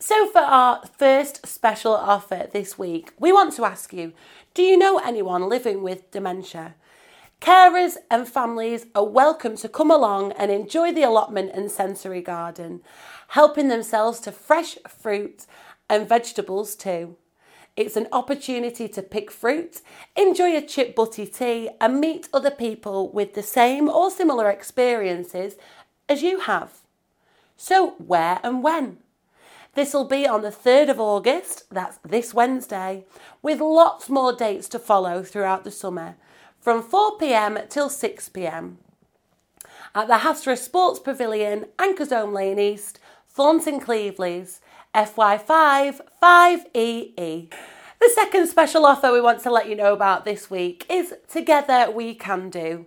So for our first special offer this week, we want to ask you, do you know anyone living with dementia? Carers and families are welcome to come along and enjoy the allotment and sensory garden, helping themselves to fresh fruit and vegetables too. It's an opportunity to pick fruit, enjoy a chip butty tea and meet other people with the same or similar experiences as you have. So where and when? This will be on the 3rd of August, that's this Wednesday, with lots more dates to follow throughout the summer, from 4 p.m. till 6 p.m. at the Hasra Sports Pavilion, Anchor's Home Lane East, Thornton-Cleveleys, FY5 5EE. The second special offer we want to let you know about this week is Together We Can Do.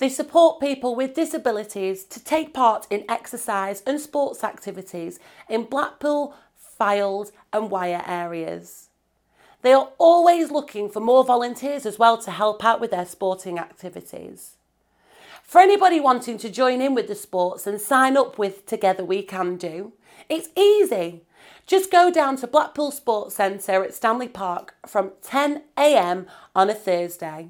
They support people with disabilities to take part in exercise and sports activities in Blackpool, Fylde and Wyre areas. They are always looking for more volunteers as well to help out with their sporting activities. For anybody wanting to join in with the sports and sign up with Together We Can Do, it's easy. Just go down to Blackpool Sports Centre at Stanley Park from 10 a.m. on a Thursday.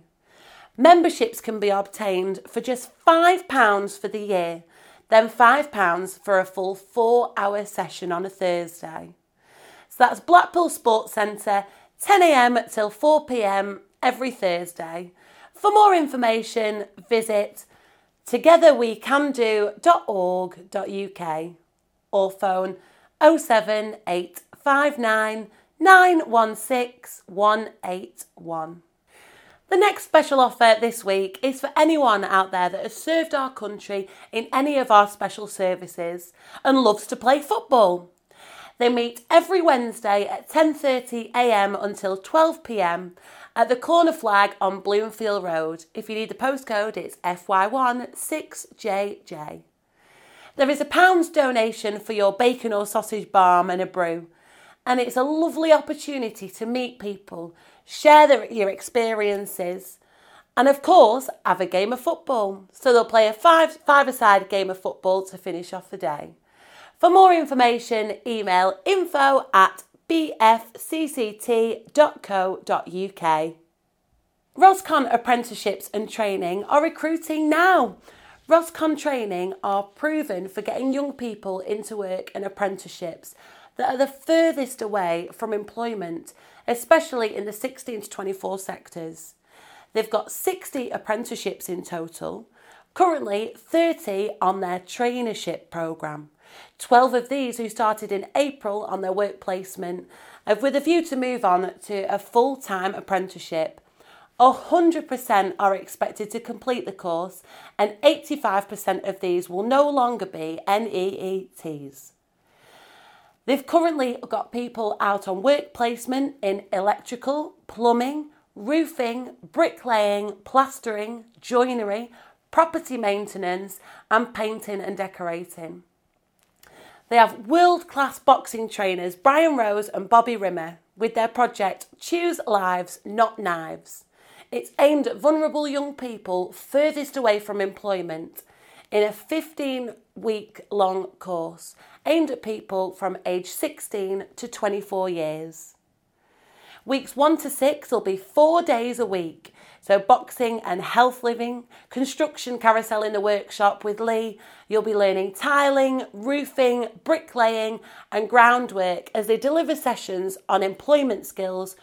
Memberships can be obtained for just £5 for the year, then £5 for a full 4-hour session on a Thursday. So that's Blackpool Sports Centre, 10 a.m. till 4 p.m. every Thursday. For more information, visit togetherwecando.org.uk or phone 07859 916 181. The next special offer this week is for anyone out there that has served our country in any of our special services and loves to play football. They meet every Wednesday at 10:30 a.m. until 12 p.m. at the corner flag on Bloomfield Road. If you need the postcode, it's FY16JJ. There is a £1 donation for your bacon or sausage barm and a brew. And it's a lovely opportunity to meet people, share your experiences and of course have a game of football. So they'll play a five-a-side game of football to finish off the day. For more information, email info@bfcct.co.uk. Roscon Apprenticeships and Training are recruiting now. Roscon Training are proven for getting young people into work and apprenticeships that are the furthest away from employment, especially in the 16 to 24 sectors. They've got 60 apprenticeships in total, currently 30 on their traineeship programme. 12 of these who started in April on their work placement, with a view to move on to a full-time apprenticeship. 100% are expected to complete the course and 85% of these will no longer be NEETs. They've currently got people out on work placement in electrical, plumbing, roofing, bricklaying, plastering, joinery, property maintenance and painting and decorating. They have world-class boxing trainers Brian Rose and Bobby Rimmer with their project Choose Lives Not Knives. It's aimed at vulnerable young people furthest away from employment in a 15-week-long course aimed at people from age 16 to 24 years. Weeks 1 to 6 will be 4 days a week, so boxing and health living, construction carousel in the workshop with Lee. You'll be learning tiling, roofing, bricklaying and groundwork as they deliver sessions on employment skills,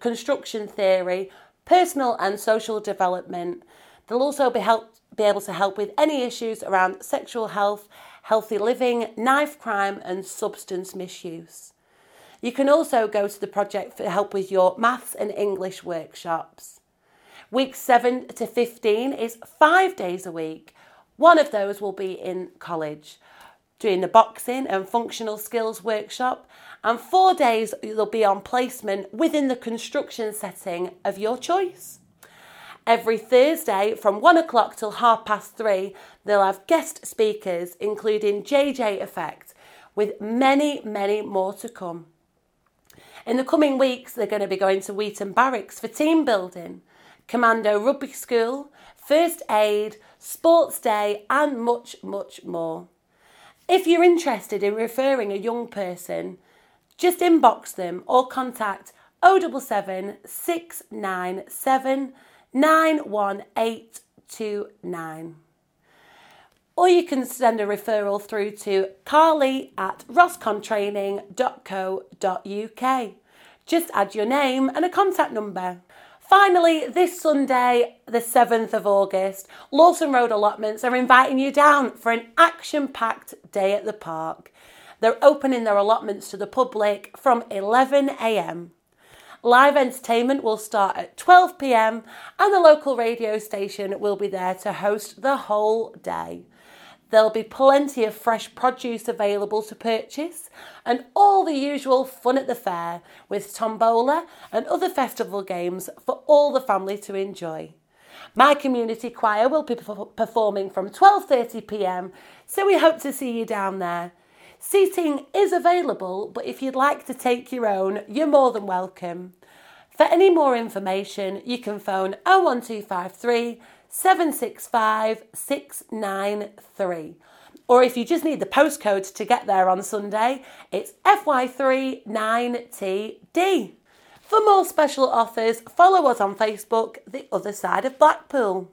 construction theory, personal and social development. They'll also be able to help with any issues around sexual health, healthy living, knife crime and substance misuse. You can also go to the project for help with your maths and English workshops. Weeks 7 to 15 is 5 days a week. One of those will be in college, doing the boxing and functional skills workshop, and 4 days you'll be on placement within the construction setting of your choice. Every Thursday from 1 o'clock till 3:30, they'll have guest speakers, including JJ Effect, with many, many more to come. In the coming weeks, they're going to be going to Wheaton Barracks for team building, Commando Rugby School, First Aid, Sports Day, and much, much more. If you're interested in referring a young person Just inbox them or contact 077 697 91829. Or you can send a referral through to carly@roscontraining.co.uk. Just add your name and a contact number. Finally, this Sunday, the 7th of August, Lawson Road Allotments are inviting you down for an action-packed day at the park. They're opening their allotments to the public from 11 a.m. Live entertainment will start at 12 p.m. and the local radio station will be there to host the whole day. There'll be plenty of fresh produce available to purchase and all the usual fun at the fair with tombola and other festival games for all the family to enjoy. My community choir will be performing from 12:30 p.m, so we hope to see you down there. Seating is available, but if you'd like to take your own, you're more than welcome. For any more information, you can phone 01253 765 693. Or if you just need the postcode to get there on Sunday, it's FY39TD. For more special offers, follow us on Facebook, The Other Side of Blackpool.